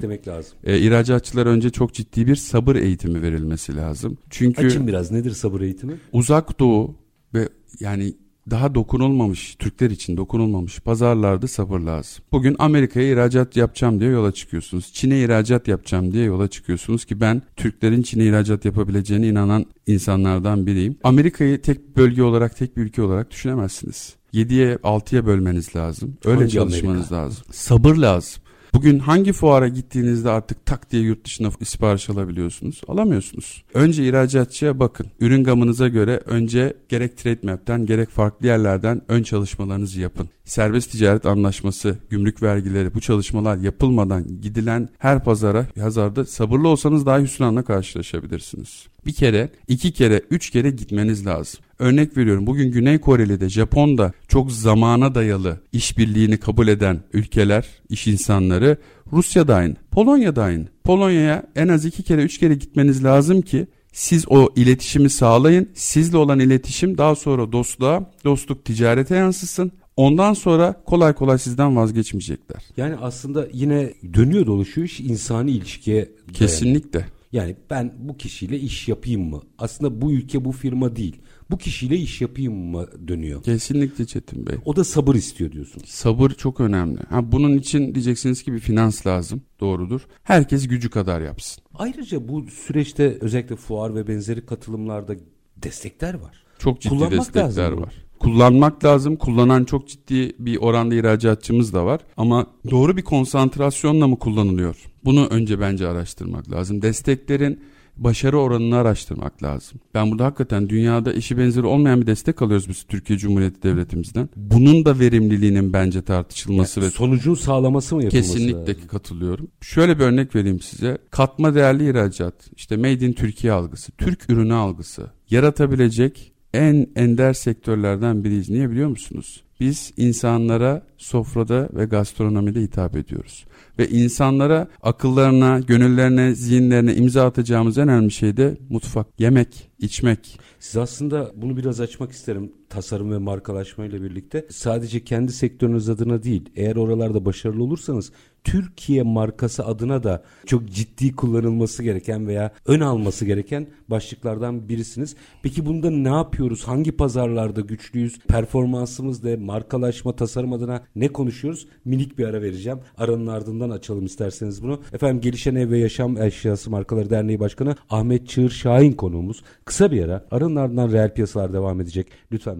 e, ihracatçılara önce çok ciddi bir sabır eğitimi verilmesi lazım. Çünkü açın biraz, nedir sabır eğitimi? Uzak Doğu ve yani daha dokunulmamış, Türkler için dokunulmamış pazarlarda sabır lazım. Bugün Amerika'ya ihracat yapacağım diye yola çıkıyorsunuz. Çin'e ihracat yapacağım diye yola çıkıyorsunuz ki ben Türklerin Çin'e ihracat yapabileceğine inanan insanlardan biriyim. Amerika'yı tek bölge olarak, tek bir ülke olarak düşünemezsiniz. yediye altıya bölmeniz lazım. Öyle hangi çalışmanız Amerika lazım. Sabır lazım. Bugün hangi fuara gittiğinizde artık tak diye yurt dışına sipariş alabiliyorsunuz? Alamıyorsunuz. Önce ihracatçıya bakın. Ürün gamınıza göre önce gerek Trade Map'ten gerek farklı yerlerden ön çalışmalarınızı yapın. Serbest ticaret anlaşması, gümrük vergileri, bu çalışmalar yapılmadan gidilen her pazara hazarda sabırlı olsanız daha hüsranla karşılaşabilirsiniz. Bir kere, iki kere, üç kere gitmeniz lazım. Örnek veriyorum, bugün Güney Koreli'de, Japon'da çok zamana dayalı işbirliğini kabul eden ülkeler, iş insanları, Rusya'da aynı, Polonya'da aynı. Polonya'ya en az iki kere, üç kere gitmeniz lazım ki siz o iletişimi sağlayın. Sizle olan iletişim daha sonra dostluğa, dostluk ticarete yansısın. Ondan sonra kolay kolay sizden vazgeçmeyecekler. Yani aslında yine dönüyor dolaşıyor iş insani ilişkiye dayanıyor. Kesinlikle. Yani ben bu kişiyle iş yapayım mı? Aslında bu ülke, bu firma değil. Bu kişiyle iş yapayım mı dönüyor. Kesinlikle Çetin Bey. O da sabır istiyor diyorsunuz. Sabır çok önemli. Ha, bunun için diyeceksiniz ki bir finans lazım. Doğrudur. Herkes gücü kadar yapsın. Ayrıca bu süreçte özellikle fuar ve benzeri katılımlarda destekler var. Çok ciddi kullanmak destekler var. Kullanmak lazım. Kullanan çok ciddi bir oranda ihracatçımız da var. Ama doğru bir konsantrasyonla mı kullanılıyor? Bunu önce bence araştırmak lazım. Desteklerin başarı oranını araştırmak lazım. Ben burada hakikaten dünyada eşi benzeri olmayan bir destek alıyoruz biz Türkiye Cumhuriyeti Devletimizden. Bunun da verimliliğinin bence tartışılması yani ve sonucun sağlaması mı yapılması? Kesinlikle yani katılıyorum. Şöyle bir örnek vereyim size. Katma değerli ihracat, işte Made in Türkiye algısı, Türk ürünü algısı yaratabilecek en ender sektörlerden biriyiz. Niye biliyor musunuz? Biz insanlara sofrada ve gastronomide hitap ediyoruz. Ve insanlara akıllarına, gönüllerine, zihinlerine imza atacağımız en önemli şey de mutfak, yemek, içmek. Siz aslında bunu biraz açmak isterim tasarım ve markalaşmayla birlikte. Sadece kendi sektörünüz adına değil, eğer oralarda başarılı olursanız Türkiye markası adına da çok ciddi kullanılması gereken veya ön alması gereken başlıklardan birisiniz. Peki bunda ne yapıyoruz? Hangi pazarlarda güçlüyüz? Performansımız ne? Markalaşma, tasarım adına ne konuşuyoruz? Minik bir ara vereceğim. Aranın ardından açalım isterseniz bunu. Efendim Gelişen Ev ve Yaşam Eşyası Markaları Derneği Başkanı Ahmet Çığır Şahin konuğumuz. Kısa bir ara. Aranın ardından reel piyasalar devam edecek. Lütfen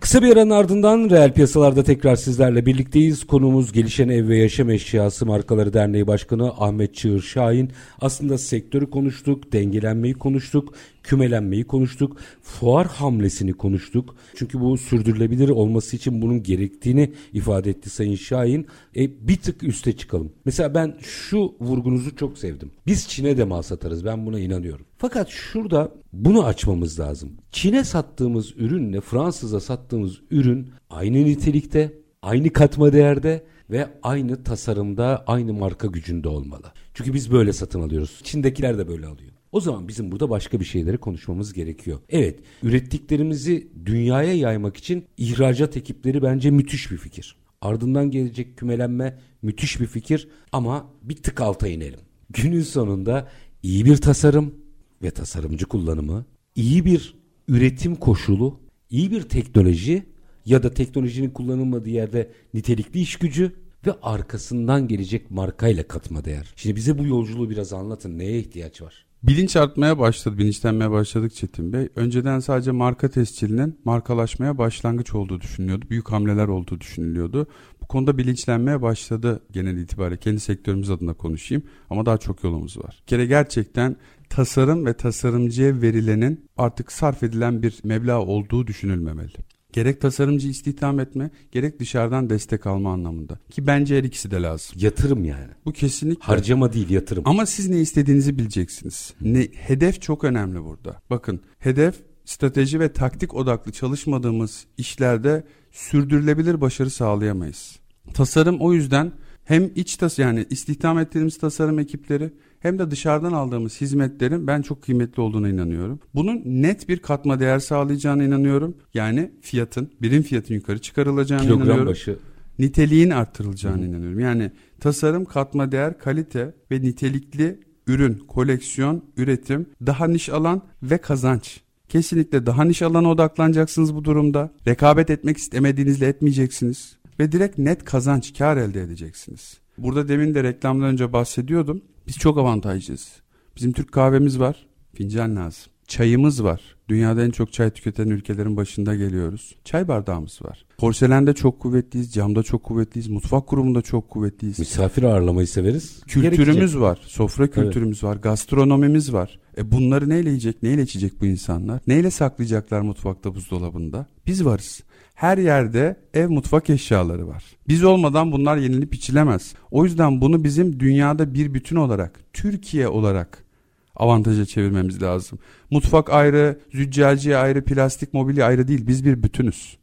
Kısa bir aranın ardından reel piyasalarda tekrar sizlerle birlikteyiz. Konuğumuz Gelişen Ev ve Yaşam Eşyası Markaları Derneği Başkanı Ahmet Çığır Şahin. Aslında sektörü konuştuk, dengelenmeyi konuştuk, kümelenmeyi konuştuk, fuar hamlesini konuştuk. Çünkü bu sürdürülebilir olması için bunun gerektiğini ifade etti Sayın Şahin. E, bir tık üste çıkalım. Mesela ben şu vurgunuzu çok sevdim. Biz Çin'e de mal satarız, ben buna inanıyorum. Fakat şurada bunu açmamız lazım. Çin'e sattığımız ürünle Fransız'a sattığımız ürün aynı nitelikte, aynı katma değerde ve aynı tasarımda, aynı marka gücünde olmalı. Çünkü biz böyle satın alıyoruz. Çin'dekiler de böyle alıyor. O zaman bizim burada başka bir şeyleri konuşmamız gerekiyor. Evet, ürettiklerimizi dünyaya yaymak için ihracat ekipleri bence müthiş bir fikir. Ardından gelecek kümelenme müthiş bir fikir ama bir tık alta inelim. Günün sonunda iyi bir tasarım ve tasarımcı kullanımı, iyi bir üretim koşulu, iyi bir teknoloji ya da teknolojinin kullanılmadığı yerde nitelikli iş gücü ve arkasından gelecek markayla katma değer. Şimdi bize bu yolculuğu biraz anlatın. Neye ihtiyaç var? Bilinç artmaya başladı, bilinçlenmeye başladık Çetin Bey. Önceden sadece marka tescilinin markalaşmaya başlangıç olduğu düşünülüyordu. Büyük hamleler olduğu düşünülüyordu. Bu konuda bilinçlenmeye başladı genel itibariyle. Kendi sektörümüz adına konuşayım ama daha çok yolumuz var. Bir kere gerçekten tasarım ve tasarımcıya verilenin artık sarf edilen bir meblağ olduğu düşünülmemeli. Gerek tasarımcı istihdam etme, gerek dışarıdan destek alma anlamında. Ki bence her ikisi de lazım. Yatırım yani. Bu kesinlikle. Harcama değil, yatırım. Ama siz ne istediğinizi bileceksiniz. Ne, hedef çok önemli burada. Bakın, hedef, strateji ve taktik odaklı çalışmadığımız işlerde sürdürülebilir başarı sağlayamayız. Tasarım o yüzden hem iç tas yani istihdam ettiğimiz tasarım ekipleri hem de dışarıdan aldığımız hizmetlerin ben çok kıymetli olduğuna inanıyorum. Bunun net bir katma değer sağlayacağına inanıyorum. Yani fiyatın, birim fiyatın yukarı çıkarılacağına kilogram inanıyorum. Kilogram başı. Niteliğin arttırılacağına Hı. inanıyorum. Yani tasarım, katma değer, kalite ve nitelikli ürün, koleksiyon, üretim, daha niş alan ve kazanç. Kesinlikle daha niş alana odaklanacaksınız bu durumda. Rekabet etmek istemediğinizle etmeyeceksiniz. Ve direkt net kazanç, kar elde edeceksiniz. Burada demin de reklamdan önce bahsediyordum. Biz çok avantajlıyız. Bizim Türk kahvemiz var, fincan lazım. Çayımız var. Dünyada en çok çay tüketen ülkelerin başında geliyoruz. Çay bardağımız var. Porselende çok kuvvetliyiz, camda çok kuvvetliyiz, mutfak kurumunda çok kuvvetliyiz. Misafir ağırlamayı severiz. Kültürümüz Gerekecek. var, sofra kültürümüz evet. var, gastronomimiz var. E bunları neyle yiyecek, neyle içecek bu insanlar? Neyle saklayacaklar mutfakta, buzdolabında? Biz varız. Her yerde ev mutfak eşyaları var. Biz olmadan bunlar yenilip içilemez. O yüzden bunu bizim dünyada bir bütün olarak, Türkiye olarak avantaja çevirmemiz lazım. Mutfak ayrı, züccaciye ayrı, plastik mobilya ayrı değil. Biz bir bütünüz.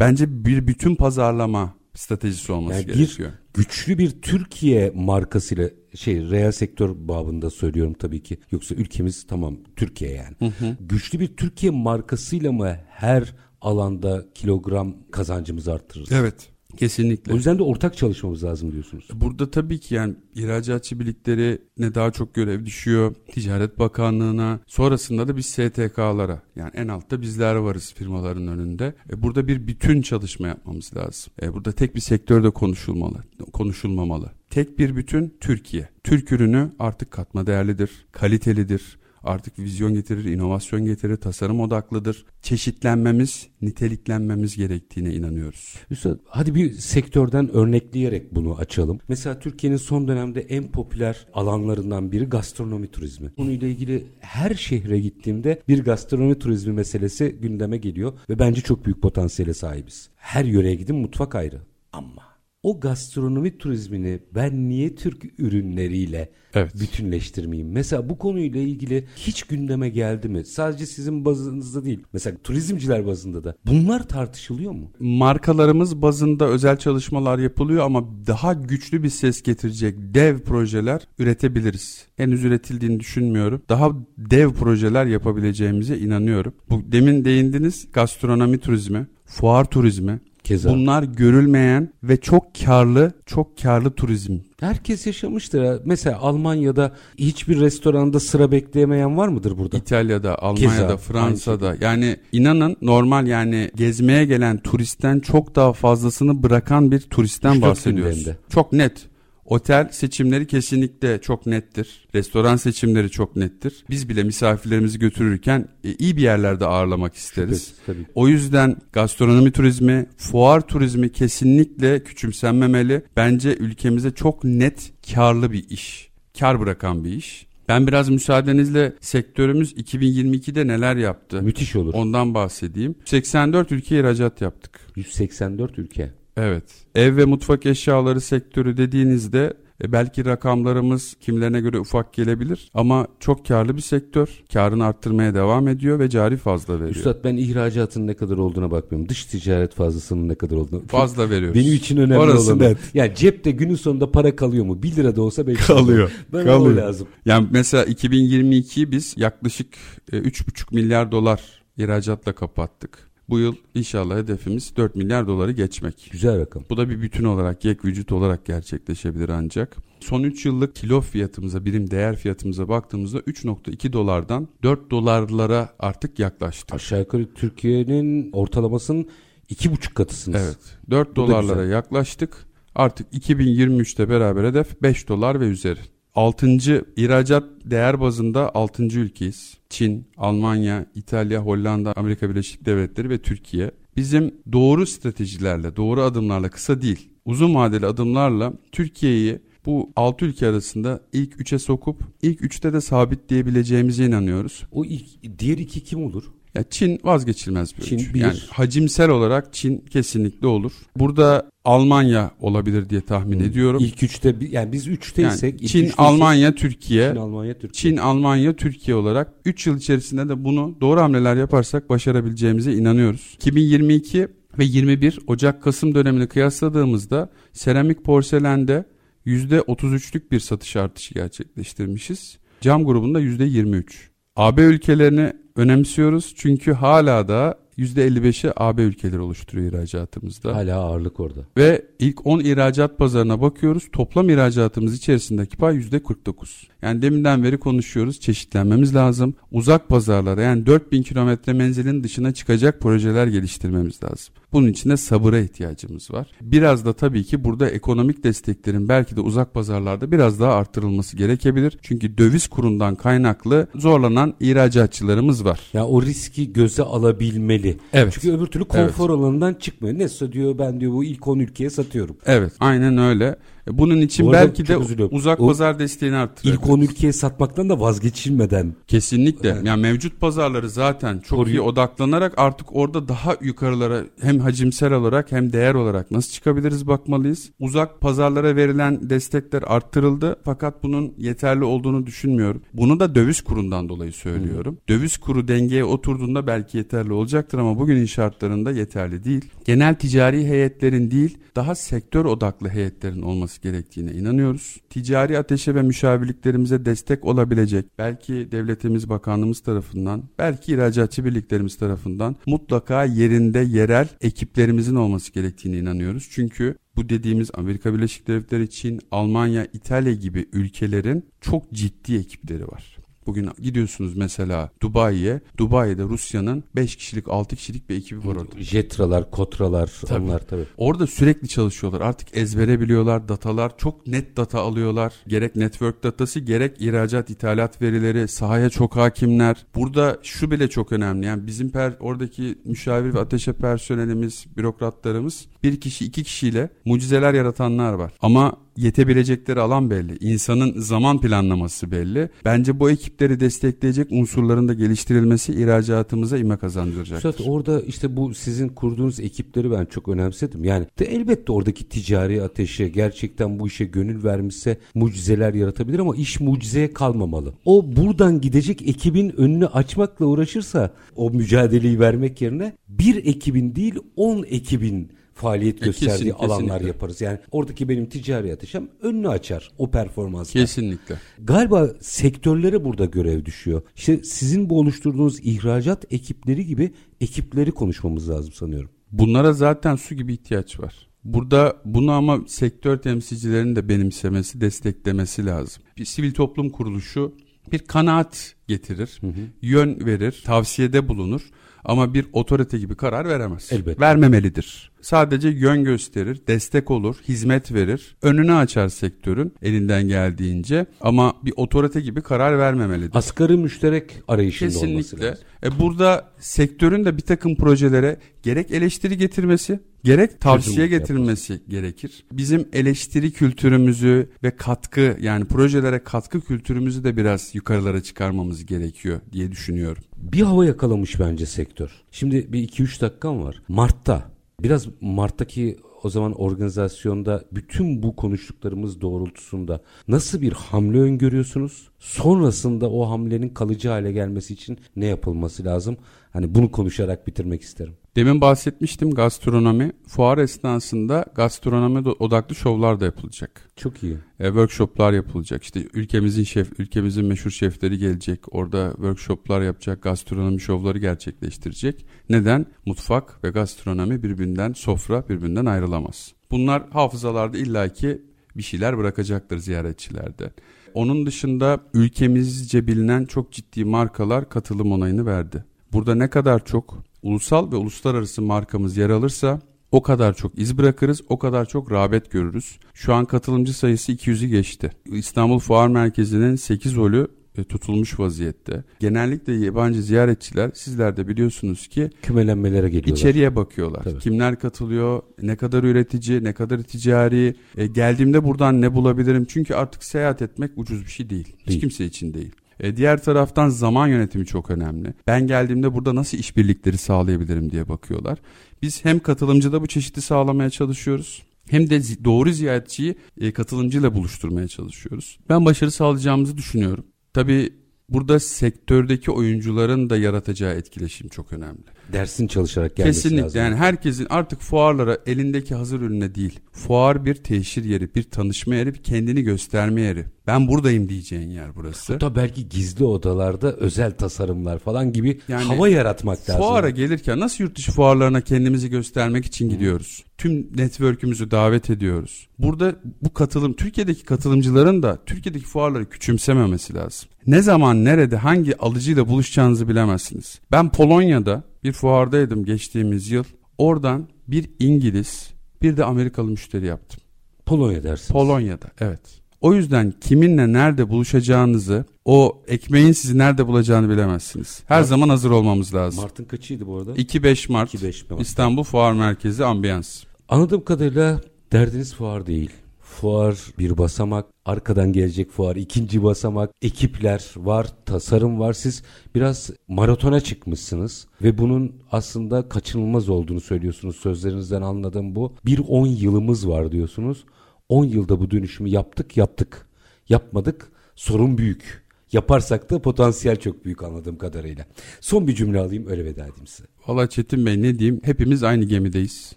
Bence bir bütün pazarlama stratejisi olması yani gerekiyor. Güçlü bir Türkiye markasıyla şey reel sektör babında söylüyorum tabii ki. Yoksa ülkemiz tamam Türkiye yani. Hı hı. Güçlü bir Türkiye markasıyla mı her alanda kilogram kazancımızı arttırırız? Evet. Kesinlikle. O yüzden de ortak çalışmamız lazım diyorsunuz. Burada tabii ki yani ihracatçı birliklerine daha çok görev düşüyor. Ticaret Bakanlığı'na, sonrasında da biz S T K'lara yani en altta bizler varız firmaların önünde. E burada bir bütün çalışma yapmamız lazım. E burada tek bir sektörde konuşulmalı, konuşulmamalı. Tek bir bütün Türkiye. Türk ürünü artık katma değerlidir, kalitelidir. Artık vizyon getirir, inovasyon getirir, tasarım odaklıdır. Çeşitlenmemiz, niteliklenmemiz gerektiğine inanıyoruz. Üstad, hadi bir sektörden örnekleyerek bunu açalım. Mesela Türkiye'nin son dönemde en popüler alanlarından biri gastronomi turizmi. Bununla ilgili her şehre gittiğimde bir gastronomi turizmi meselesi gündeme geliyor ve bence çok büyük potansiyele sahibiz. Her yöreye gidin mutfak ayrı ama o gastronomi turizmini ben niye Türk ürünleriyle evet. bütünleştirmeyeyim? Mesela bu konuyla ilgili hiç gündeme geldi mi? Sadece sizin bazınızda değil. Mesela turizmciler bazında da. Bunlar tartışılıyor mu? Markalarımız bazında özel çalışmalar yapılıyor ama daha güçlü bir ses getirecek dev projeler üretebiliriz. Henüz üretildiğini düşünmüyorum. Daha dev projeler yapabileceğimize inanıyorum. Bu demin değindiniz gastronomi turizmi, fuar turizmi. Keza. Bunlar görülmeyen ve çok karlı, çok karlı turizm. Herkes yaşamıştır. Mesela Almanya'da hiçbir restoranda sıra bekleyemeyen var mıdır burada? İtalya'da, Almanya'da, Keza. Fransa'da. Yani inanın normal yani gezmeye gelen turistten çok daha fazlasını bırakan bir turistten bahsediyoruz. Çok net. Otel seçimleri kesinlikle çok nettir. Restoran seçimleri çok nettir. Biz bile misafirlerimizi götürürken e, iyi bir yerlerde ağırlamak isteriz. Şüphesiz, tabii. O yüzden gastronomi turizmi, fuar turizmi kesinlikle küçümsenmemeli. Bence ülkemize çok net karlı bir iş. Kar bırakan bir iş. Ben biraz müsaadenizle sektörümüz iki bin yirmi ikide neler yaptı? Müthiş olur. Ondan bahsedeyim. yüz seksen dört ülke ihracat yaptık. yüz seksen dört ülke. Evet. Ev ve mutfak eşyaları sektörü dediğinizde e, belki rakamlarımız kimilerine göre ufak gelebilir ama çok karlı bir sektör. Karını arttırmaya devam ediyor ve cari fazla veriyor. Üstad ben ihracatın ne kadar olduğuna bakmıyorum. Dış ticaret fazlasının ne kadar olduğuna. Fazla veriyoruz. Benim için önemli olan. Ya yani cepte günün sonunda para kalıyor mu? bir lira da olsa belki. Kalıyor. Ben kalıyor. Lazım. Yani mesela iki bin yirmi ikiyi biz yaklaşık e, üç buçuk milyar dolar ihracatla kapattık. Bu yıl inşallah hedefimiz dört milyar doları geçmek. Güzel rakam. Bu da bir bütün olarak, yek vücut olarak gerçekleşebilir ancak. Son üç yıllık kilo fiyatımıza, birim değer fiyatımıza baktığımızda üç virgül iki dolardan dört dolarlara artık yaklaştık. Aşağı yukarı Türkiye'nin ortalamasının iki virgül beş katısınız. Evet, dört dolarlara yaklaştık. artık iki bin yirmi üçte beraber hedef beş dolar ve üzeri. altıncı ihracat değer bazında altıncı ülkeyiz. Çin, Almanya, İtalya, Hollanda, Amerika Birleşik Devletleri ve Türkiye. Bizim doğru stratejilerle, doğru adımlarla, kısa değil, uzun vadeli adımlarla Türkiye'yi bu altı ülke arasında ilk üçe sokup ilk üçte de sabitleyebileceğimize inanıyoruz. O ilk, diğer iki kim olur? Ya Çin vazgeçilmez bir Çin ülke. Bir. Yani hacimsel olarak Çin kesinlikle olur. Burada Almanya olabilir diye tahmin hmm. ediyorum. İlk üçte, yani biz üçteysek. Yani Çin, Almanya, Türkiye. Çin, Almanya, Türkiye. Çin, Almanya, Türkiye olarak üç yıl içerisinde de bunu doğru hamleler yaparsak başarabileceğimize inanıyoruz. iki bin yirmi iki ve yirmi bir Ocak-Kasım dönemini kıyasladığımızda seramik porselende yüzde otuz üçlük bir satış artışı gerçekleştirmişiz. Cam grubunda yüzde yirmi üç. A B ülkelerini önemsiyoruz çünkü hala da yüzde elli beşi A B ülkeleri oluşturuyor ihracatımızda. Hala ağırlık orada. Ve ilk on ihracat pazarına bakıyoruz. Toplam ihracatımız içerisindeki pay yüzde kırk dokuz. Yani deminden beri konuşuyoruz. Çeşitlenmemiz lazım. Uzak pazarlara, yani dört bin kilometre menzilin dışına çıkacak projeler geliştirmemiz lazım. Bunun için de sabıra ihtiyacımız var. Biraz da tabii ki burada ekonomik desteklerin belki de uzak pazarlarda biraz daha arttırılması gerekebilir. Çünkü döviz kurundan kaynaklı zorlanan ihracatçılarımız var. Ya o riski göze alabilmeli. Evet. Çünkü öbür türlü konfor evet. alanından çıkmıyor. Neyse diyor, ben diyor bu ilk on ülkeye satıyorum. Evet, aynen öyle. Bunun için bu belki de üzülüyorum. uzak o, pazar desteğini arttırır. İlk on ülkeye satmaktan da vazgeçilmeden. Kesinlikle. Evet. Yani mevcut pazarları zaten çok Doğru. iyi odaklanarak artık orada daha yukarılara hem hacimsel olarak hem değer olarak nasıl çıkabiliriz bakmalıyız. Uzak pazarlara verilen destekler arttırıldı fakat bunun yeterli olduğunu düşünmüyorum. Bunu da döviz kurundan dolayı söylüyorum. Hı. Döviz kuru dengeye oturduğunda belki yeterli olacaktır ama bugünün şartlarında yeterli değil. Genel ticari heyetlerin değil, daha sektör odaklı heyetlerin olması gerektiğine inanıyoruz. Ticari ateşe ve müşavirliklerimize destek olabilecek, belki devletimiz, bakanlığımız tarafından, belki ihracatçı birliklerimiz tarafından mutlaka yerinde yerel ekiplerimizin olması gerektiğine inanıyoruz. Çünkü bu dediğimiz Amerika Birleşik Devletleri, Çin, Almanya, İtalya gibi ülkelerin çok ciddi ekipleri var. Bugün gidiyorsunuz mesela Dubai'ye. Dubai'de Rusya'nın beş kişilik, altı kişilik bir ekibi var orada. Jetralar, kotralar, tabii. onlar tabii. Orada sürekli çalışıyorlar. Artık ezbere biliyorlar datalar. Çok net data alıyorlar. Gerek network datası, gerek ihracat, ithalat verileri, sahaya çok hakimler. Burada şu bile çok önemli. Yani bizim per, oradaki müşavir ve ateşe personelimiz, bürokratlarımız bir kişi, iki kişiyle mucizeler yaratanlar var. Ama yetebilecekleri alan belli. İnsanın zaman planlaması belli. Bence bu ekipleri destekleyecek unsurların da geliştirilmesi ihracatımıza ivme kazandıracaktır. Üstad, orada işte bu sizin kurduğunuz ekipleri ben çok önemsedim. Yani de elbette oradaki ticari ateşe gerçekten bu işe gönül vermişse mucizeler yaratabilir ama iş mucizeye kalmamalı. O buradan gidecek ekibin önünü açmakla uğraşırsa, o mücadeleyi vermek yerine bir ekibin değil on ekibin faaliyet gösterdiği e kesinlikle, alanlar kesinlikle. yaparız. Yani oradaki benim ticari ateşim önünü açar o performansla. Kesinlikle. Galiba sektörlere burada görev düşüyor. İşte sizin bu oluşturduğunuz ihracat ekipleri gibi ekipleri konuşmamız lazım sanıyorum. Bunlara zaten su gibi ihtiyaç var. Burada bunu ama sektör temsilcilerinin de benimsemesi, desteklemesi lazım. Bir sivil toplum kuruluşu bir kanaat getirir, hı hı. yön verir, tavsiyede bulunur. Ama bir otorite gibi karar veremez. Elbette. Vermemelidir. Sadece yön gösterir, destek olur, hizmet verir, önünü açar sektörün elinden geldiğince ama bir otorite gibi karar vermemelidir. Asgari müşterek arayışında Kesinlikle. olması lazım. E burada sektörün de bir takım projelere gerek eleştiri getirmesi, gerek tavsiye getirilmesi gerekir. Bizim eleştiri kültürümüzü ve katkı, yani projelere katkı kültürümüzü de biraz yukarılara çıkarmamız gerekiyor diye düşünüyorum. Bir hava yakalamış bence sektör. Şimdi bir iki üç dakikam var. Mart'ta, biraz Mart'taki o zaman organizasyonda bütün bu konuştuklarımız doğrultusunda nasıl bir hamle öngörüyorsunuz? Sonrasında o hamlenin kalıcı hale gelmesi için ne yapılması lazım? Hani bunu konuşarak bitirmek isterim. Demin bahsetmiştim, gastronomi. Fuar esnasında gastronomi odaklı şovlar da yapılacak. Çok iyi. E, workshoplar yapılacak. İşte ülkemizin şef, ülkemizin meşhur şefleri gelecek. Orada workshoplar yapacak, gastronomi şovları gerçekleştirecek. Neden? Mutfak ve gastronomi birbirinden, sofra birbirinden ayrılamaz. Bunlar hafızalarda illaki bir şeyler bırakacaktır ziyaretçilerde. Onun dışında ülkemizce bilinen çok ciddi markalar katılım onayını verdi. Burada ne kadar çok ulusal ve uluslararası markamız yer alırsa o kadar çok iz bırakırız, o kadar çok rağbet görürüz. Şu an katılımcı sayısı iki yüzü geçti. İstanbul Fuar Merkezi'nin sekiz holü tutulmuş vaziyette. Genellikle yabancı ziyaretçiler, sizler de biliyorsunuz ki, kümelenmelere geliyorlar. İçeriye bakıyorlar. Tabii. Kimler katılıyor, ne kadar üretici, ne kadar ticari, e, geldiğimde buradan ne bulabilirim? Çünkü artık seyahat etmek ucuz bir şey değil. değil. Hiç kimse için değil. E, diğer taraftan zaman yönetimi çok önemli. Ben geldiğimde burada nasıl işbirlikleri sağlayabilirim diye bakıyorlar. Biz hem katılımcıda bu çeşidi sağlamaya çalışıyoruz, hem de doğru ziyaretçiyi e, katılımcıyla buluşturmaya çalışıyoruz. Ben başarı sağlayacağımızı düşünüyorum. Tabii burada sektördeki oyuncuların da yaratacağı etkileşim çok önemli. Dersin çalışarak gelmesi Kesinlikle. lazım. Kesinlikle, yani herkesin artık fuarlara elindeki hazır ürüne değil. Fuar bir teşhir yeri, bir tanışma yeri, bir kendini gösterme yeri. Ben buradayım diyeceğin yer burası. Hatta belki gizli odalarda özel tasarımlar falan gibi yani hava yaratmak fuara lazım. Fuara gelirken nasıl yurt dışı fuarlarına kendimizi göstermek için gidiyoruz? Tüm network'ümüzü davet ediyoruz. Burada bu katılım, Türkiye'deki katılımcıların da Türkiye'deki fuarları küçümsememesi lazım. Ne zaman, nerede, hangi alıcıyla buluşacağınızı bilemezsiniz. Ben Polonya'da bir fuardaydım geçtiğimiz yıl. Oradan bir İngiliz, bir de Amerikalı müşteri yaptım. Polonya dersiniz. Polonya'da, evet. O yüzden kiminle nerede buluşacağınızı, o ekmeğin sizi nerede bulacağını bilemezsiniz. Her Mart, zaman hazır olmamız lazım. Mart'ın kaçıydı bu arada? iki beş Mart İstanbul Fuar Merkezi Ambiyans. Anladığım kadarıyla derdiniz fuar değil. Fuar bir basamak, arkadan gelecek fuar ikinci basamak, ekipler var, tasarım var. Siz biraz maratona çıkmışsınız ve bunun aslında kaçınılmaz olduğunu söylüyorsunuz. Sözlerinizden anladığım bu. Bir on yılımız var diyorsunuz. on yılda bu dönüşümü yaptık yaptık. Yapmadık, sorun büyük. Yaparsak da potansiyel çok büyük anladığım kadarıyla. Son bir cümle alayım, öyle veda edeyim size. Valla Çetin Bey, ne diyeyim, hepimiz aynı gemideyiz.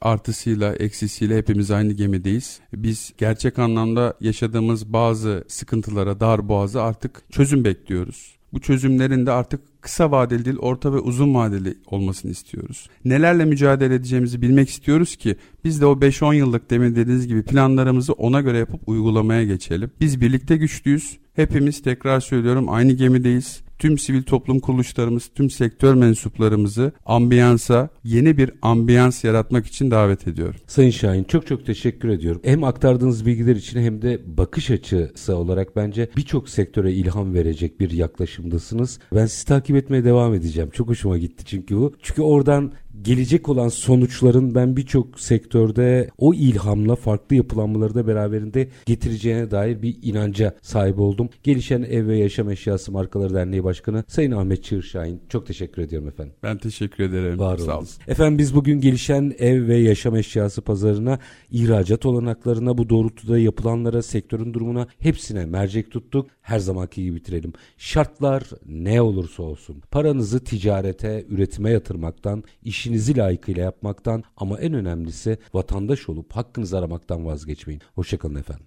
Artısıyla eksisiyle hepimiz aynı gemideyiz. Biz gerçek anlamda yaşadığımız bazı sıkıntılara, darboğaza artık çözüm bekliyoruz. Bu çözümlerin de artık kısa vadeli değil, orta ve uzun vadeli olmasını istiyoruz. Nelerle mücadele edeceğimizi bilmek istiyoruz ki biz de o beş on yıllık demin dediğiniz gibi planlarımızı ona göre yapıp uygulamaya geçelim. Biz birlikte güçlüyüz. Hepimiz, tekrar söylüyorum, aynı gemideyiz. Tüm sivil toplum kuruluşlarımız, tüm sektör mensuplarımızı ambiyansa, yeni bir ambiyans yaratmak için davet ediyorum. Sayın Şahin, çok çok teşekkür ediyorum. Hem aktardığınız bilgiler için hem de bakış açısı olarak bence birçok sektöre ilham verecek bir yaklaşımdasınız. Ben sizi takip etmeye devam edeceğim. Çok hoşuma gitti çünkü bu. Çünkü oradan gelecek olan sonuçların ben birçok sektörde o ilhamla farklı yapılanmaları da beraberinde getireceğine dair bir inanca sahip oldum. Gelişen Ev ve Yaşam Eşyası Markaları Derneği Başkanı Sayın Ahmet Çığır Şahin, çok teşekkür ediyorum efendim. Ben teşekkür ederim. Var olun. Sağ olun. Efendim, biz bugün gelişen ev ve yaşam eşyası pazarına, ihracat olanaklarına, bu doğrultuda yapılanlara, sektörün durumuna, hepsine mercek tuttuk. Her zamanki gibi bitirelim. Şartlar ne olursa olsun paranızı ticarete, üretime yatırmaktan, iş İşinizi layıkıyla yapmaktan, ama en önemlisi vatandaş olup hakkınızı aramaktan vazgeçmeyin. Hoşça kalın efendim.